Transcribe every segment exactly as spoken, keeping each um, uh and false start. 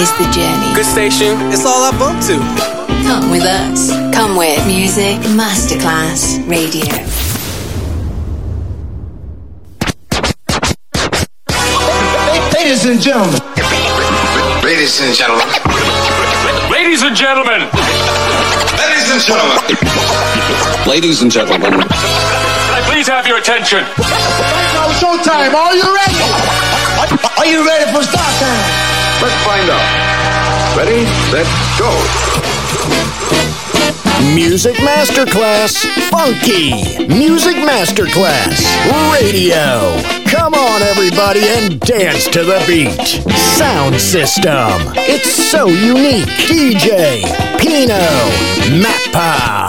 is the journey. Good station. It's all I bump to. Come with us. Come with Music Masterclass Radio. Ladies and gentlemen. Ladies and gentlemen. Ladies and gentlemen. Ladies and gentlemen. Ladies and gentlemen. Can I please have your attention? Now showtime. Are you ready? Are, are you ready for start time? Let's find out. Ready? Let's go. Music Masterclass Funky. Music Masterclass Radio. Come on, everybody, and dance to the beat. Sound System. It's so unique. D J Pino Mappa.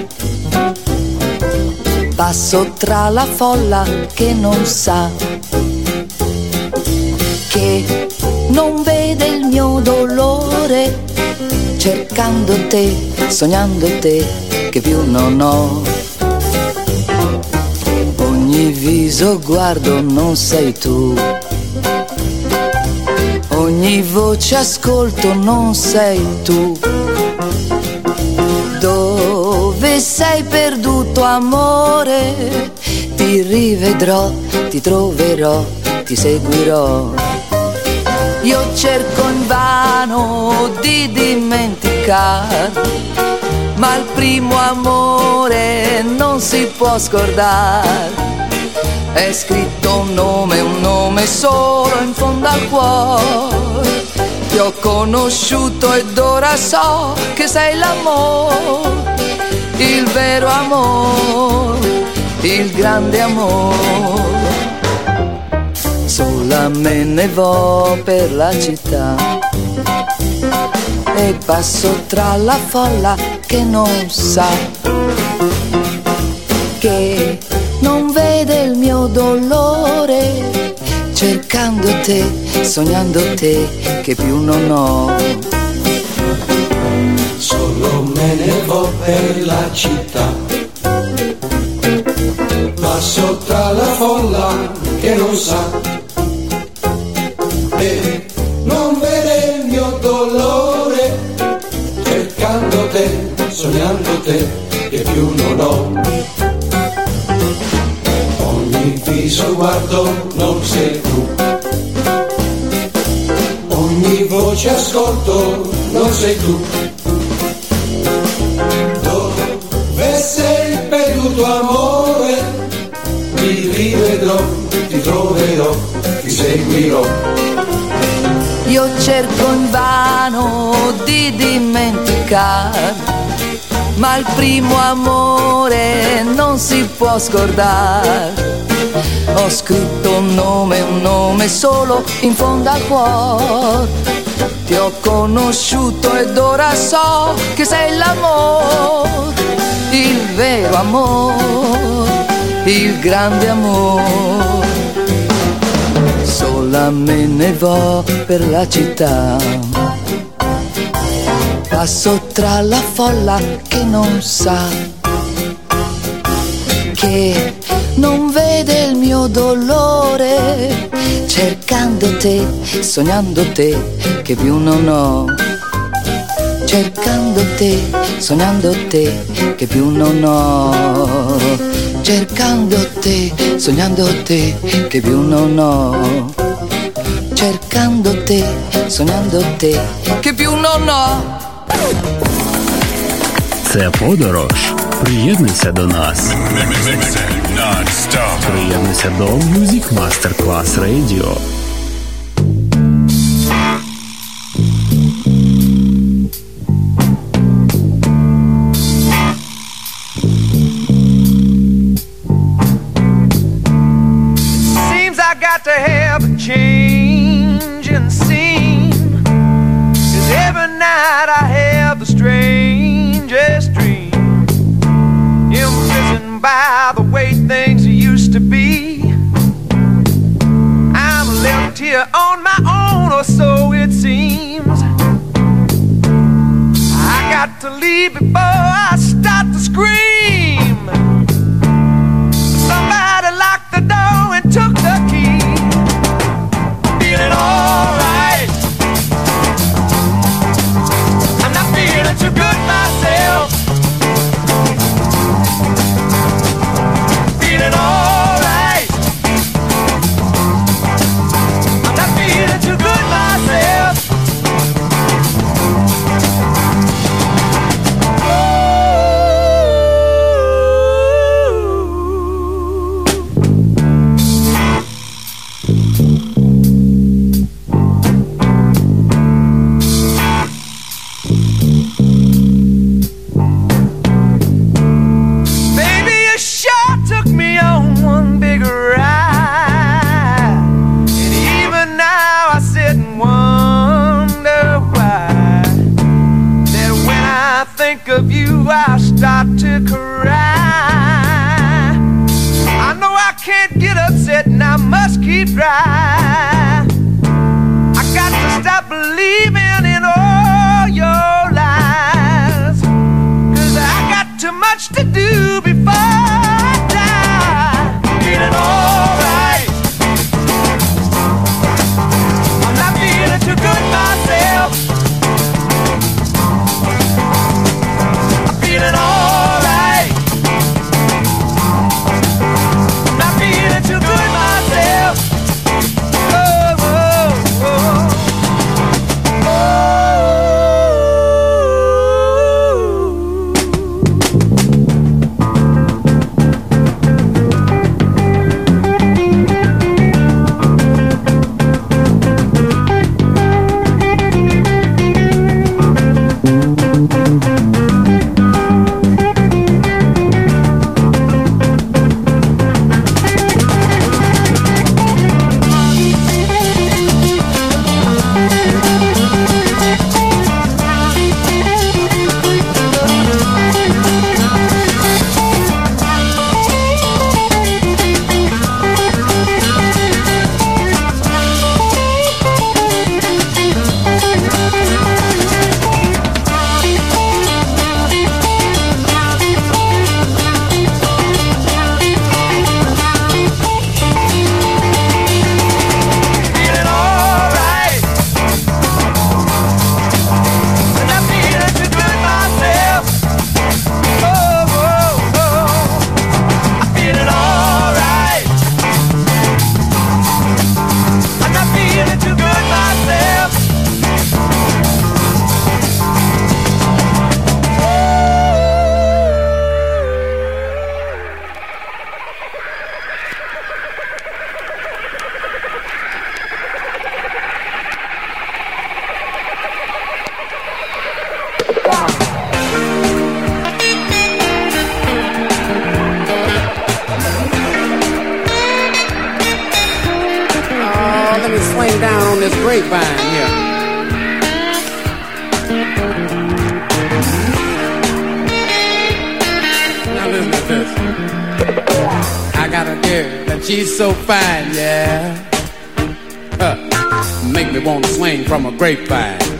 Passo tra la folla che non sa, che non vede il mio dolore, cercando te, sognando te, che più non ho. Ogni viso guardo non sei tu, ogni voce ascolto non sei tu. Dove sei perduto amore? Ti rivedrò, ti troverò, ti seguirò. Io cerco invano di dimenticare, ma il primo amore non si può scordare. È scritto un nome, un nome solo in fondo al cuore. Ti ho conosciuto ed ora so che sei l'amore, il vero amore, il grande amore. Sola me ne vo per la città e passo tra la folla che non sa, che non vede il mio dolore, cercando te, sognando te, che più non ho. Solo me ne vo per la città, passo tra la folla che non sa, e non vede il mio dolore, cercando te, sognando te, che più non ho. Viso guardo non sei tu, ogni voce ascolto non sei tu. Dove sei perduto amore? Ti rivedrò, ti troverò, ti seguirò. Io cerco invano di dimenticare, ma il primo amore non si può scordare. Ho scritto un nome, un nome solo in fondo al cuore. Ti ho conosciuto ed ora so che sei l'amore, il vero amore, il grande amore. Sola me ne vo per la città, passo tra la folla che non sa, che non vede il mio dolore, cercando te, sognando te, che più non ho. Cercando te, sognando te, che più non ho. Cercando te, sognando te, che più non ho. Cercando te, sognando te, che più non ho. Це подорож. Приєднуйся до нас. Приєднуйся до Music Masterclass Radio. Seems I got to have a change in the scene. 'Cause every night I have the strangest dream. By the way things used to be, I'm left here on my own, or so it seems. I got to leave before I start to scream. Somebody locked the door and took the key. I'm feeling alright, I'm not feeling too good myself. Myself. Oh. can't get upset and I must keep trying. I got to stop believing in all your lies, 'cause I got too much to do before I die. I'm feeling alright, I'm not feeling too good myself. I'm feeling alright, I'm not feeling too good myself. Oh, oh, oh, oh.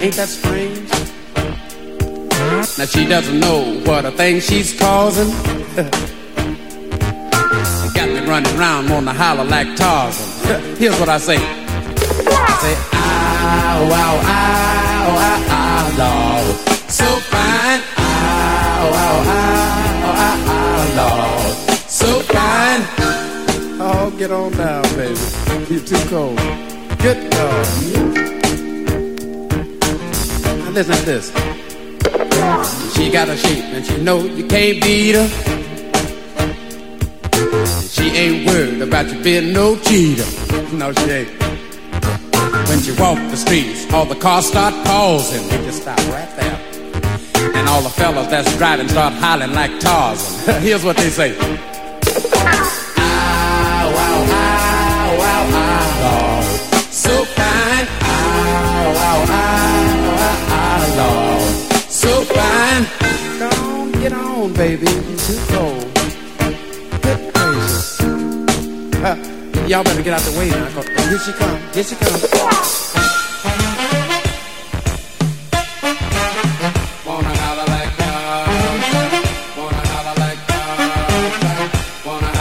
Ain't that strange? Now she doesn't know what a thing she's causing. Got me running around on the holler like Tarzan. Here's what I say. I say, ow, ow, ow, ow, ow, Lord. So fine. Ow, ow, ow, ow, ow, Lord. So fine. Oh, get on down, baby. You're too cold. Good Lord. Listen to this. She got a shape and she know you can't beat her. She ain't worried about you being no cheater. No, she ain't. When she walk the streets, all the cars start pausing. They just stop right there. And all the fellas that's driving start hollering like Tarzan. Here's what they say. Ow, ow, ow, ow, ow, Lord. So fine. Ow, ow, ow. Lord, so fine. Don't get on, baby. You're too cold. Good gracious. Uh, y'all better get out the way now. Here she comes. Here she comes. Wanna holler like that? Wanna holler like that? Wanna holler like that? Wanna holler like that?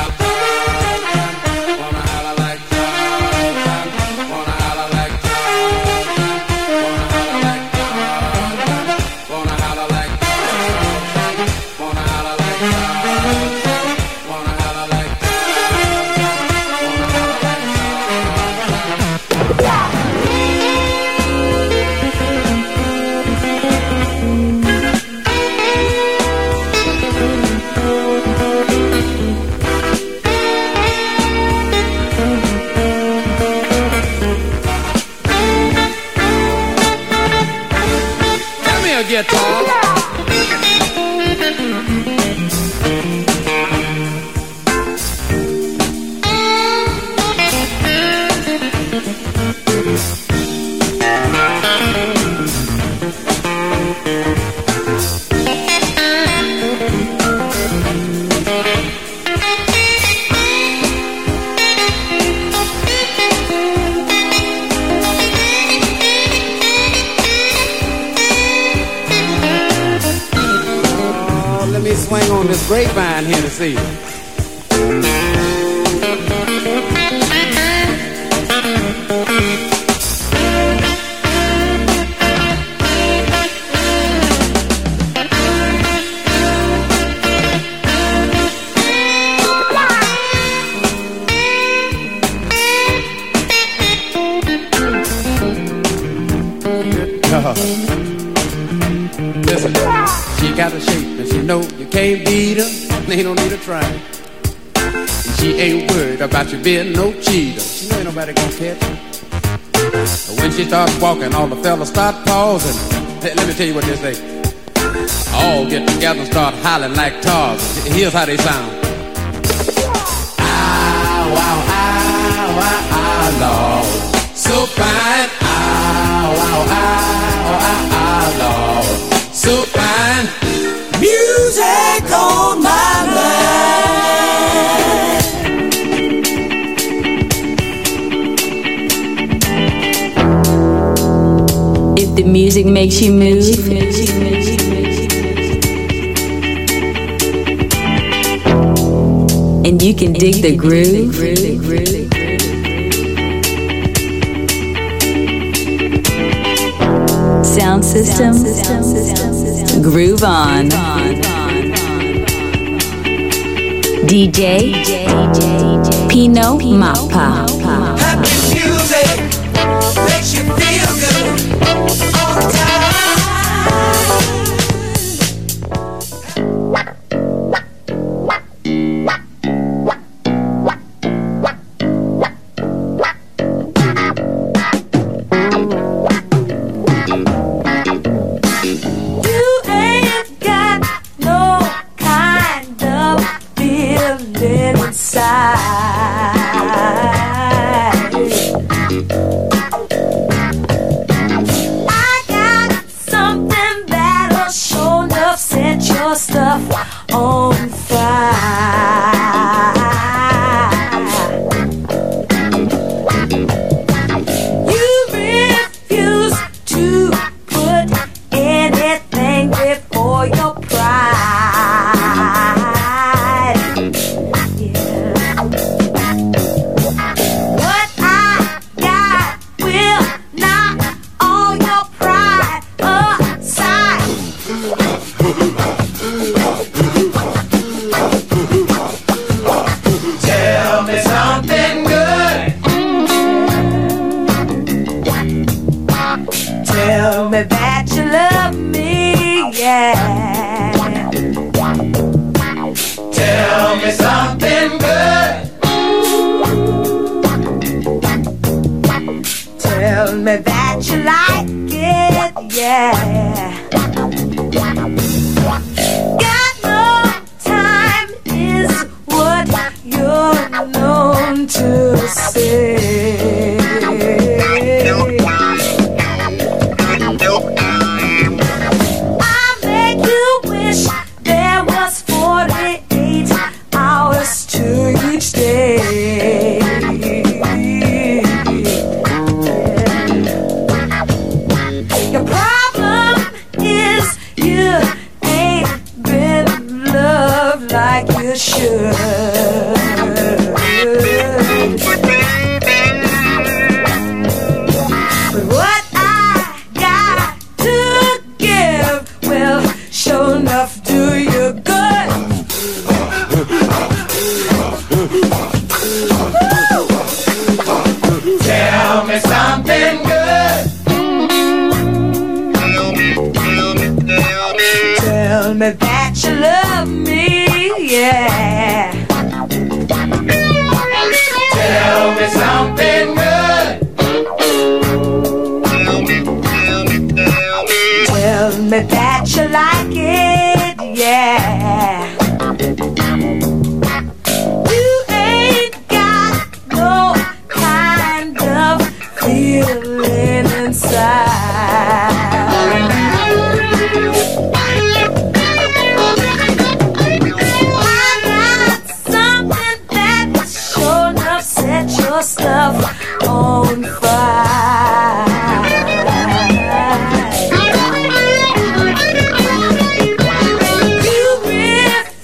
Grapevine here this evening. Listen, she got a shape and she know you can't beat her. They don't need to try. And she ain't worried about you being no cheater. She know ain't nobody gonna catch her. When she starts walking, all the fellas start pausing. Hey, let me tell you what they say. All get together and start hollering like Tarzan. Here's how they sound. Ow, wow, ow, wow, ow, Lord. So fine. Ow, wow, ow, ow, ow, Lord. So fine. Music on my mind. If the music makes you move, and you can dig the groove, Sound System, Sound System. Groove on. D J Pino Mappa. Happy music makes you feel good all the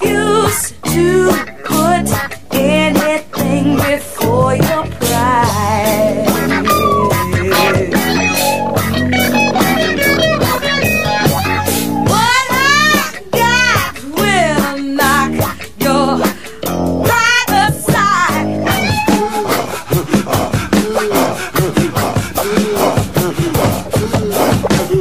You your pride. What I got will knock your pride aside.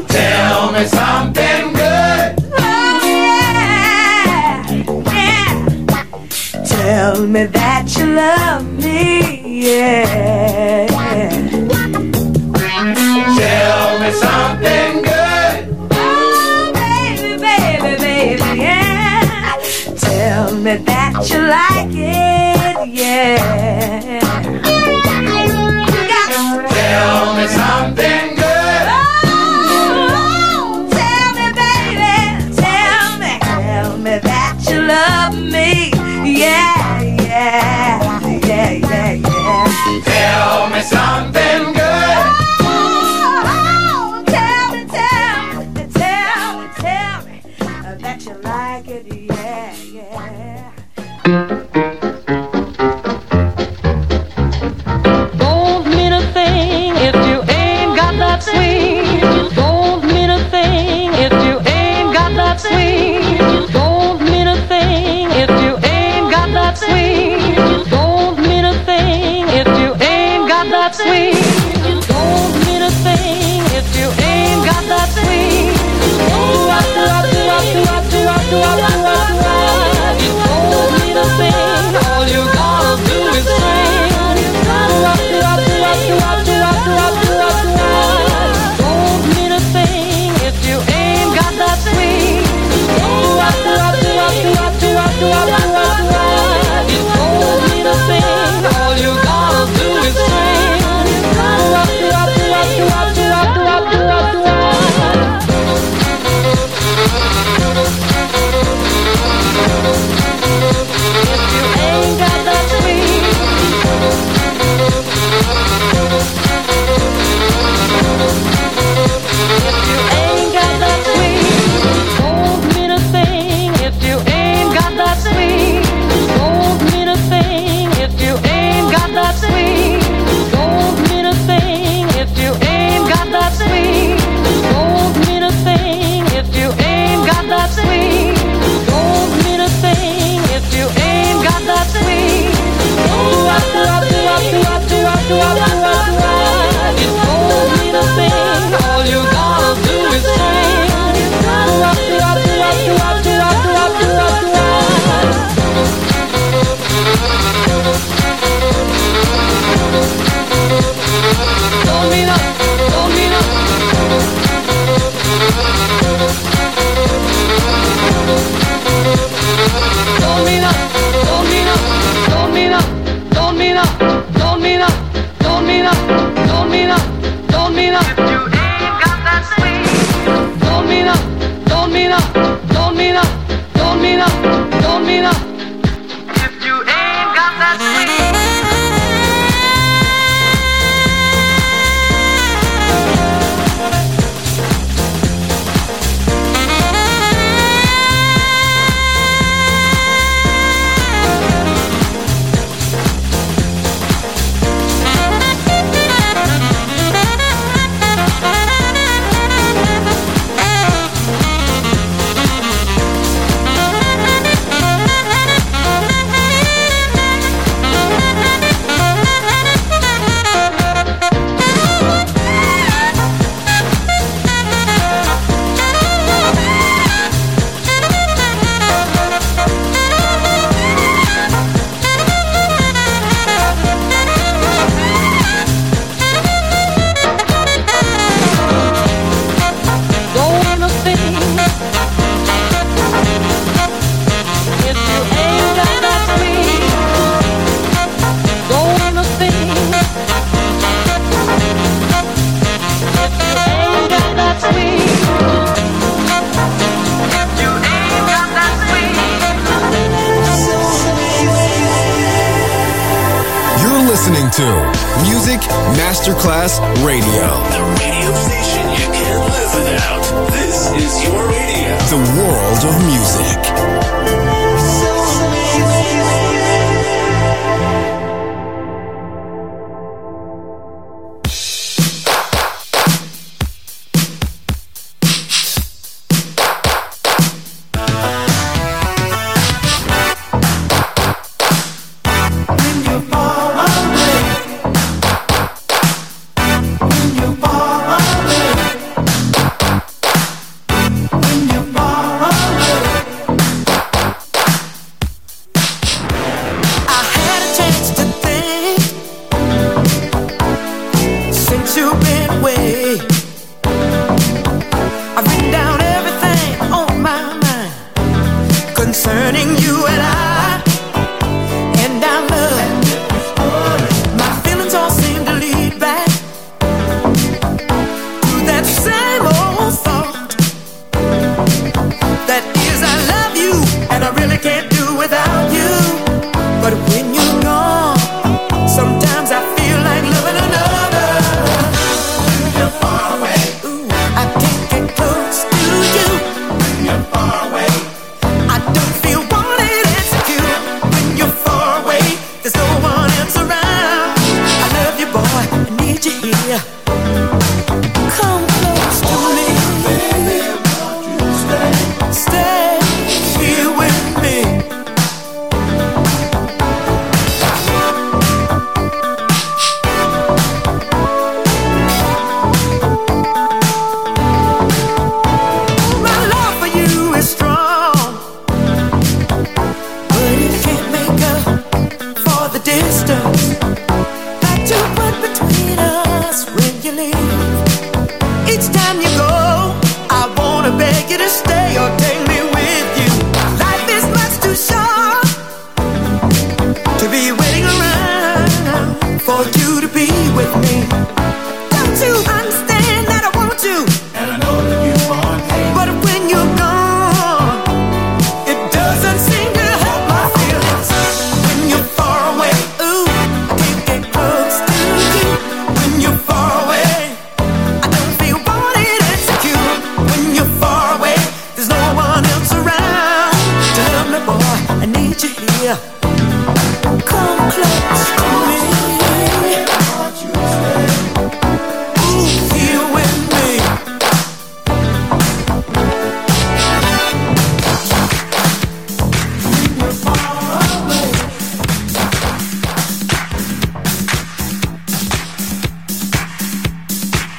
Tell me something good. Oh yeah, yeah. Tell me that you love me. Yeah. Tell me something good. Oh, baby, baby, baby, yeah. Tell me that you like it, yeah. Tell me something good. Oh, tell me, baby, tell me, tell me that you love me, yeah, yeah. Yeah, yeah, yeah. Tell me something good. Oh, oh, tell me, tell me, tell me, tell me uh, that you like it, yeah, yeah. Don't mean a thing if you ain't got that swing. Don't mean a thing if you ain't got that swing. Don't mean a thing if you ain't got that swing.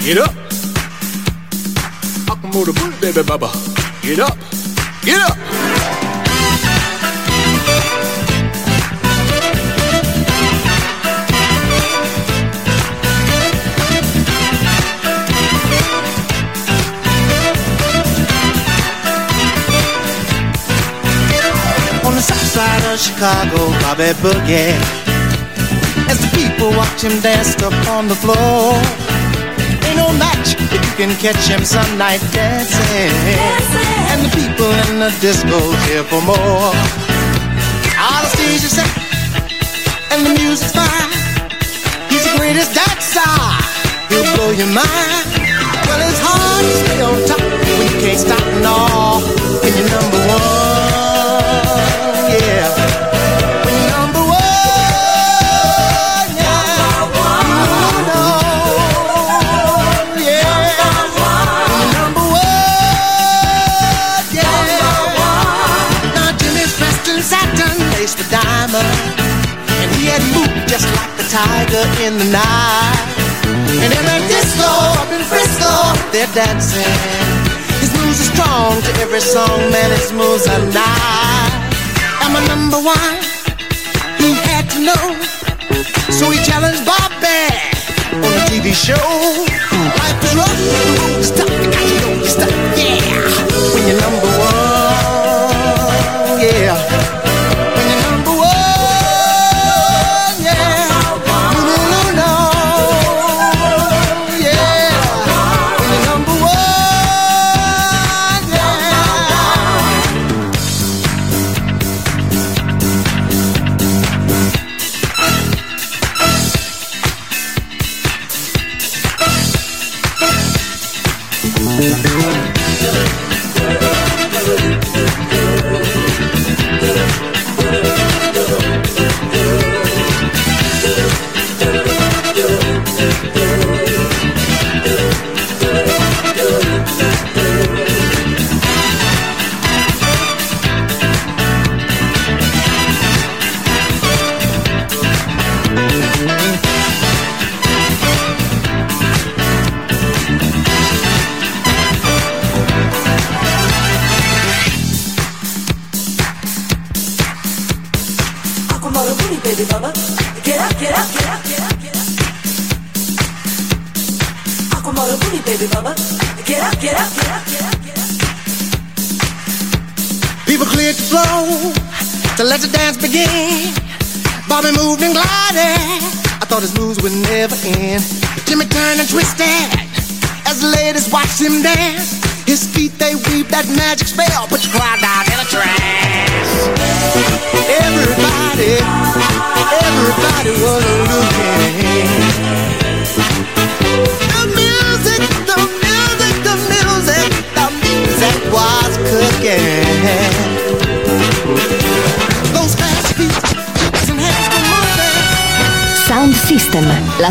Get up. I can move the booty, baby, baba. Get up. Get up. On the south side of Chicago, Bobby Boogie, as the people watch him dance upon the floor. Ain't no match if you can catch him some night dancing, dancing. And the people in the disco here for more. Anastasia said, and the music's fine. He's the greatest dancer, he'll blow your mind. Well, it's hard to stay on top when you can't stop and all. When you're number one, yeah. And he had moved just like the tiger in the night. And in a disco up in Frisco, they're dancing. His moves are strong to every song, man, his moves are nice. I'm a number one, he had to know. So he challenged Bobby on a T V show. Life is rough, you stop, you got to know you stop, yeah. When you're number one, yeah. La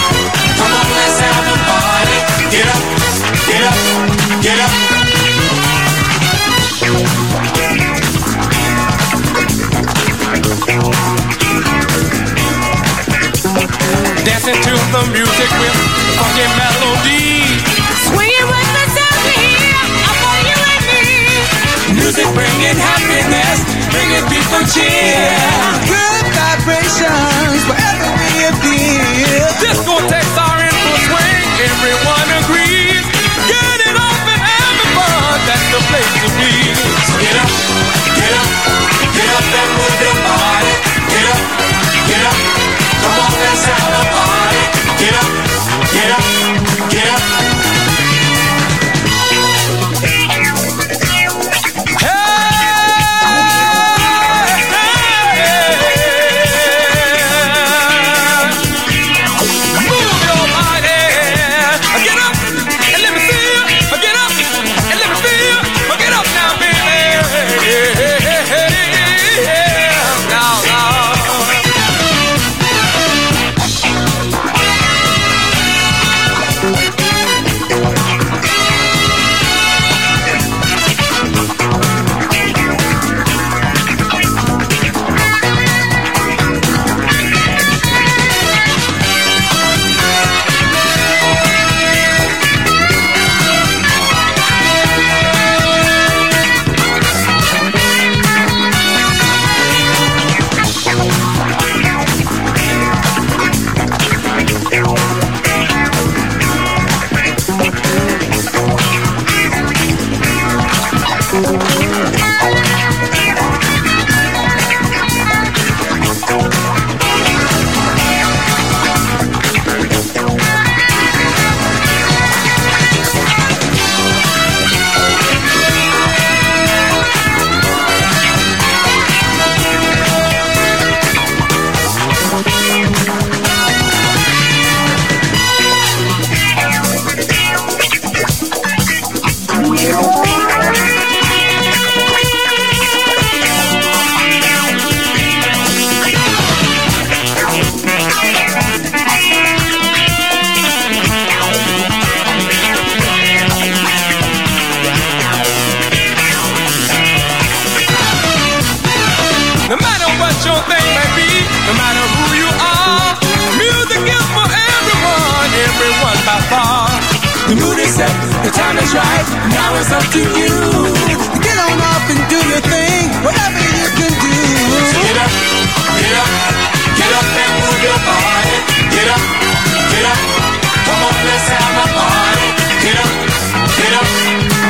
come on let's have a party. Get up, get up, get up. Dancing to the music with funky melodies. Swinging with the sound we hear, I'm for you and me. Music bringing happiness, bringing people cheer. Good vibrations wherever we appear. Discotheques are in full swing, everyone agrees. Get it up and have it fun, that's the place to be. So get up, get up, get up and move your body. Get up, get up, come on let's have a party. Get up, get up, get up. Move your step, the time is right, now it's up to you. Get on up and do your thing, whatever you can do. Get up, get up, get up and move your body. Get up, get up, come on, let's have a party. Get up, get up,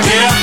get up.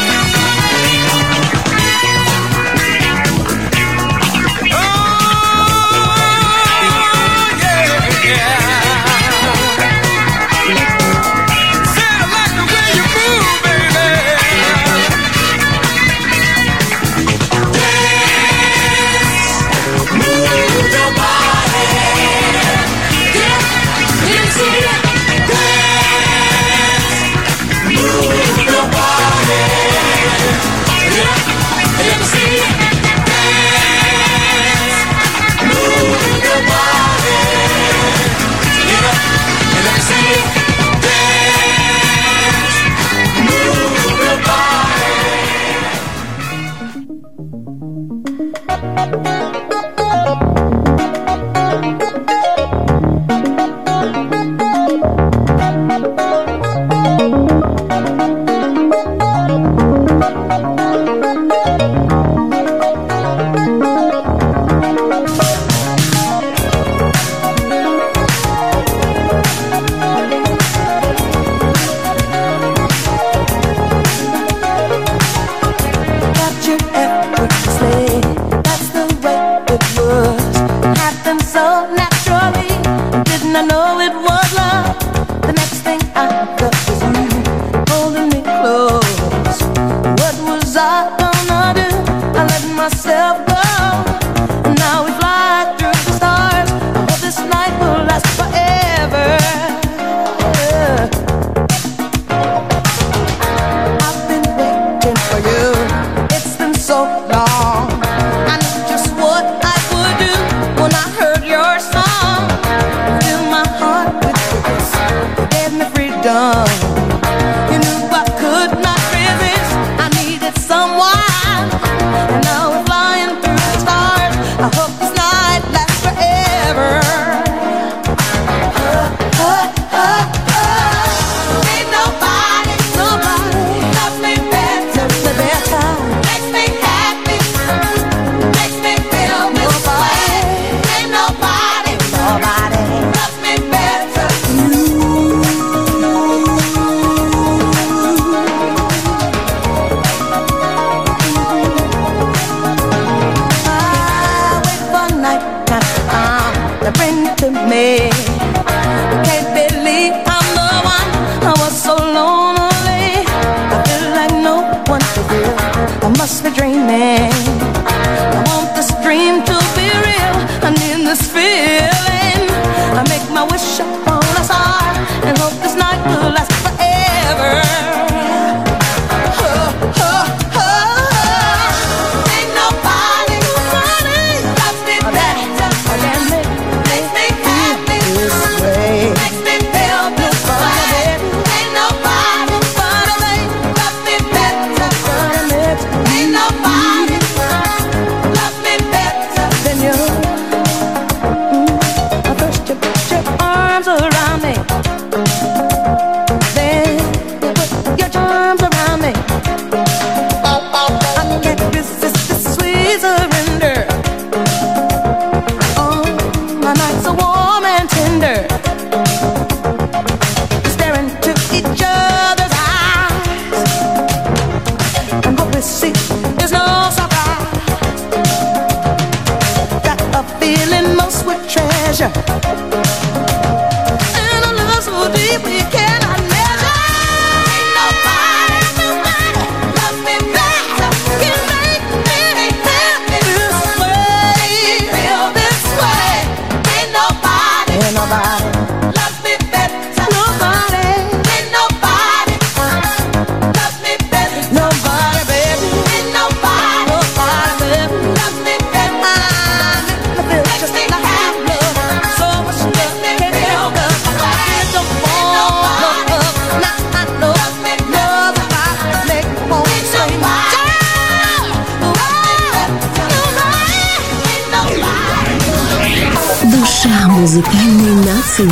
Музыкальные нации.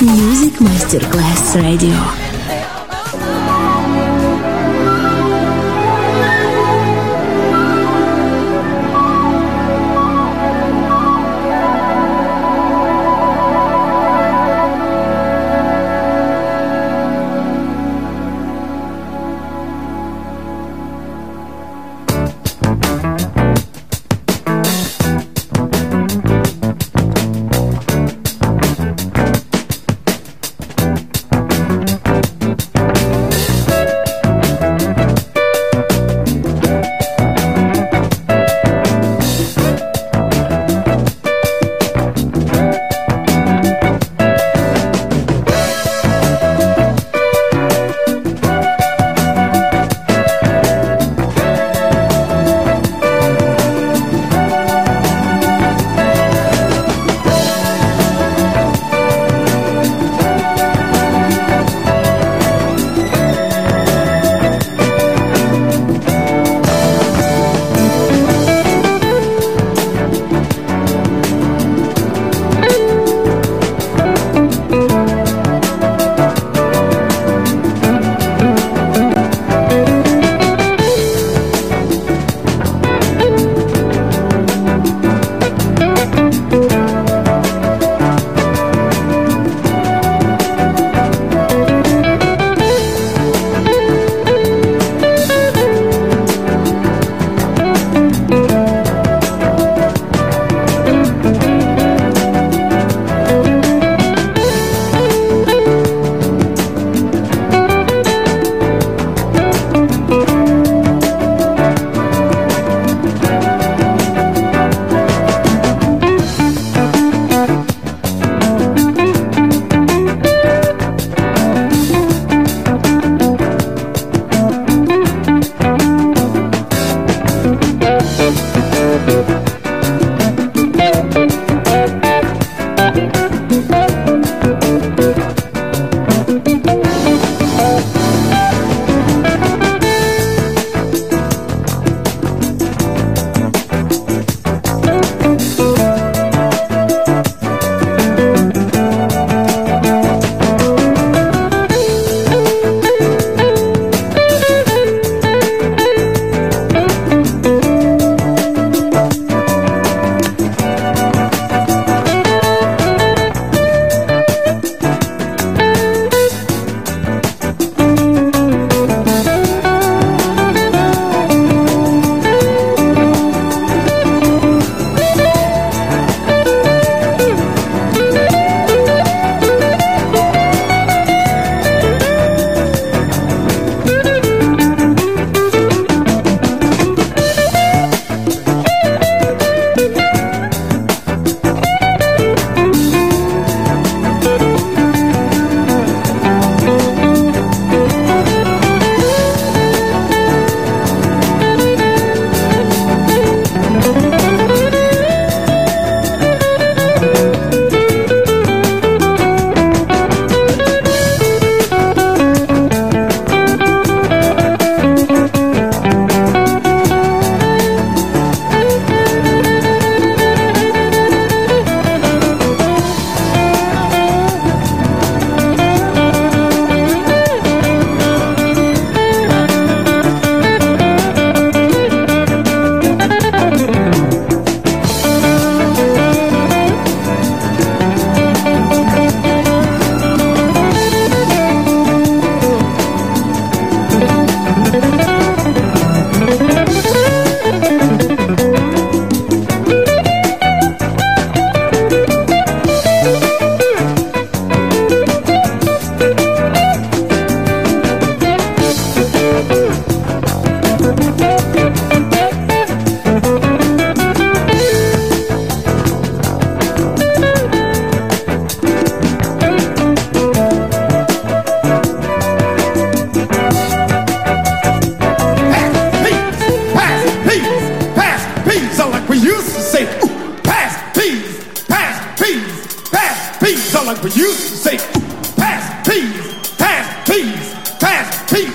Music Masterclass Radio.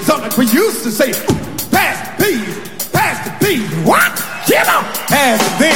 something we used to say. Ooh, pass the peas, pass the peas. What? Give them, pass the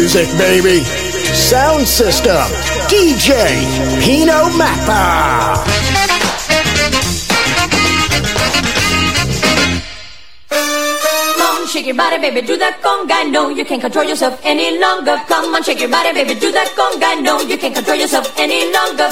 music, baby. Sound System, D J Pino Mappa. Come shake your body, baby, do that conga. No, you can't control yourself any longer. Come on, shake your body, baby, do that conga. No, you can't control yourself any longer.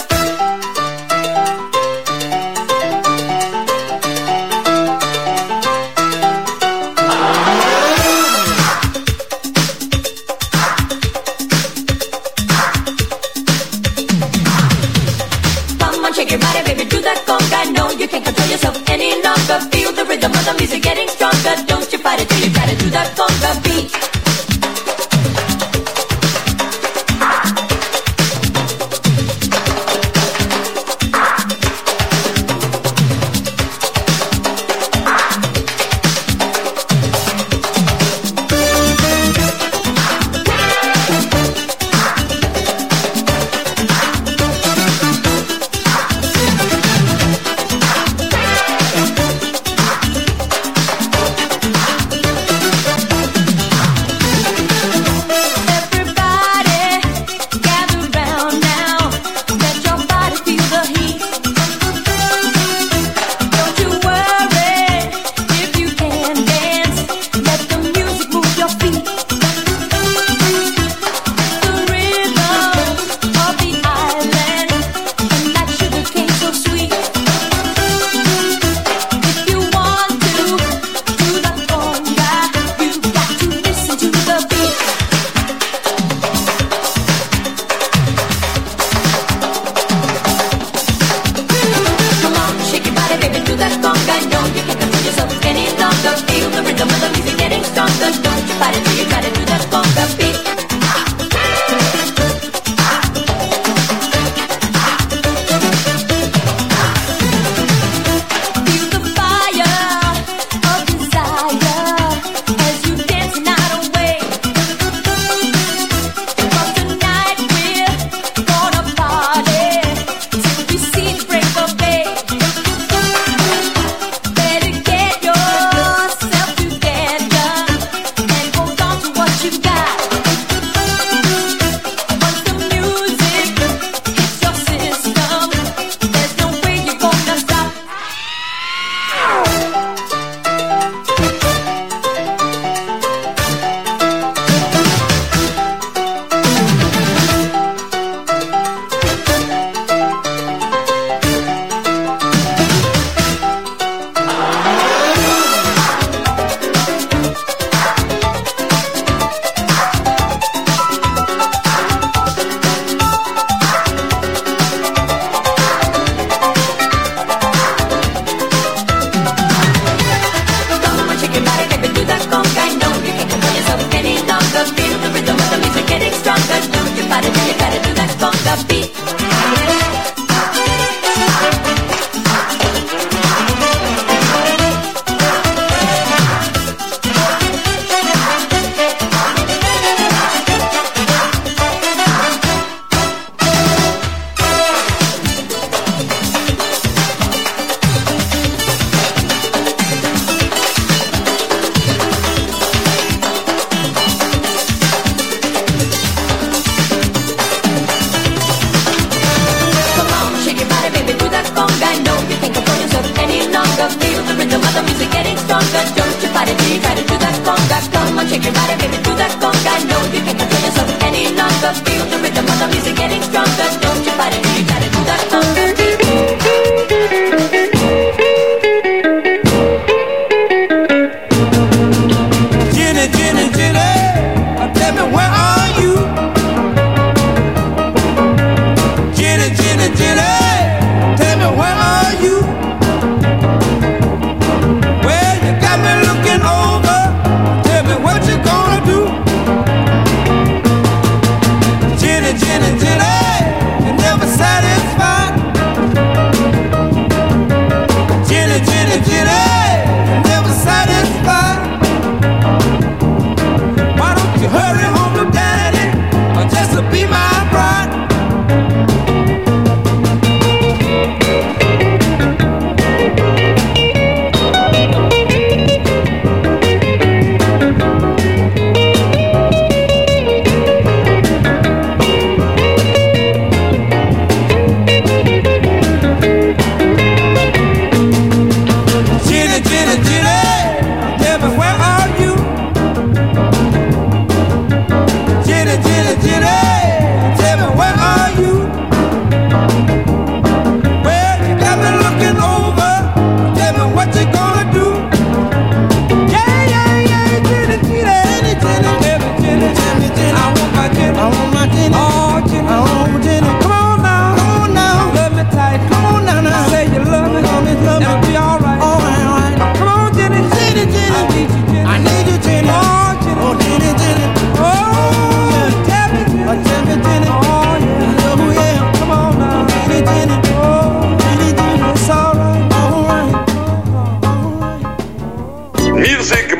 gosh, come on, shake your body, baby, do that conga. No, you can't control yourself any longer. Feel the rhythm of the music getting stronger. Don't you fight it, you gotta do that conga.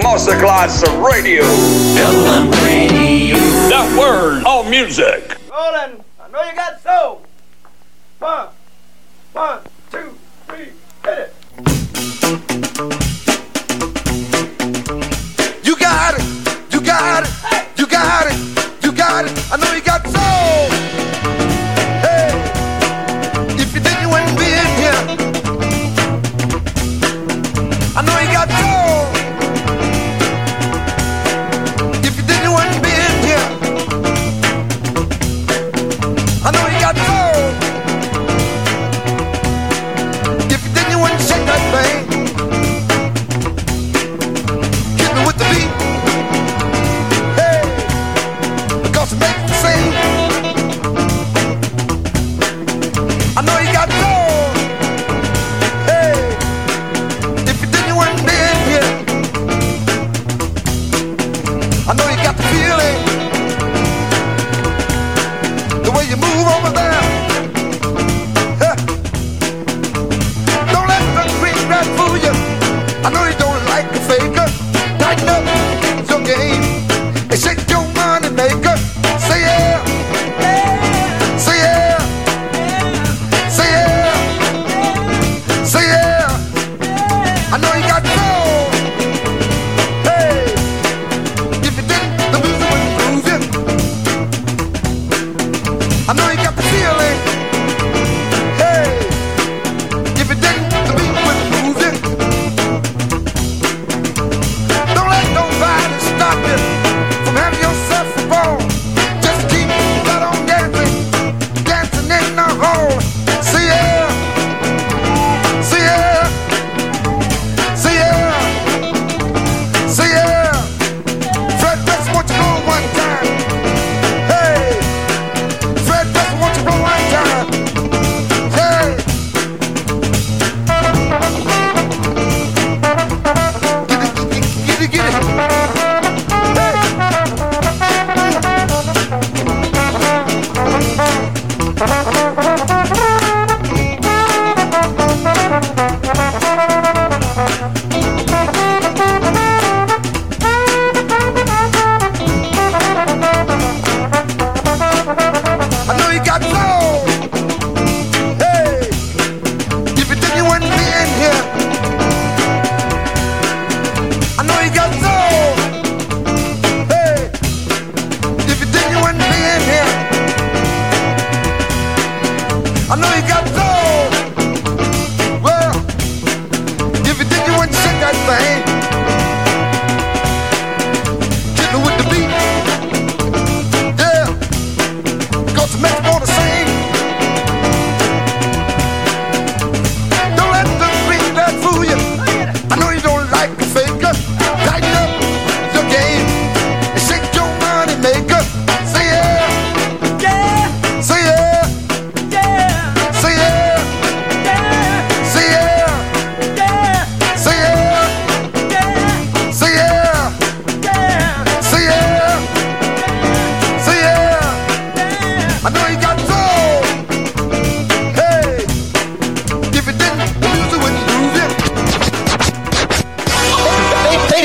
Masterclass Radio. Ellen Radio. That word, all music. Roland, I know you got soul. One, one, two, three, hit it. You got it, you got it, hey. You got it, you got it. I know you got soul. Hey, if you didn't, you wouldn't be in here. I know you got soul.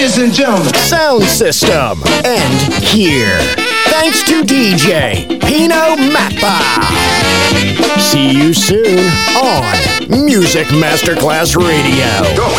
Ladies and gentlemen, Sound System, and here, thanks to D J Pino Mappa. See you soon on Music Masterclass Radio. Go.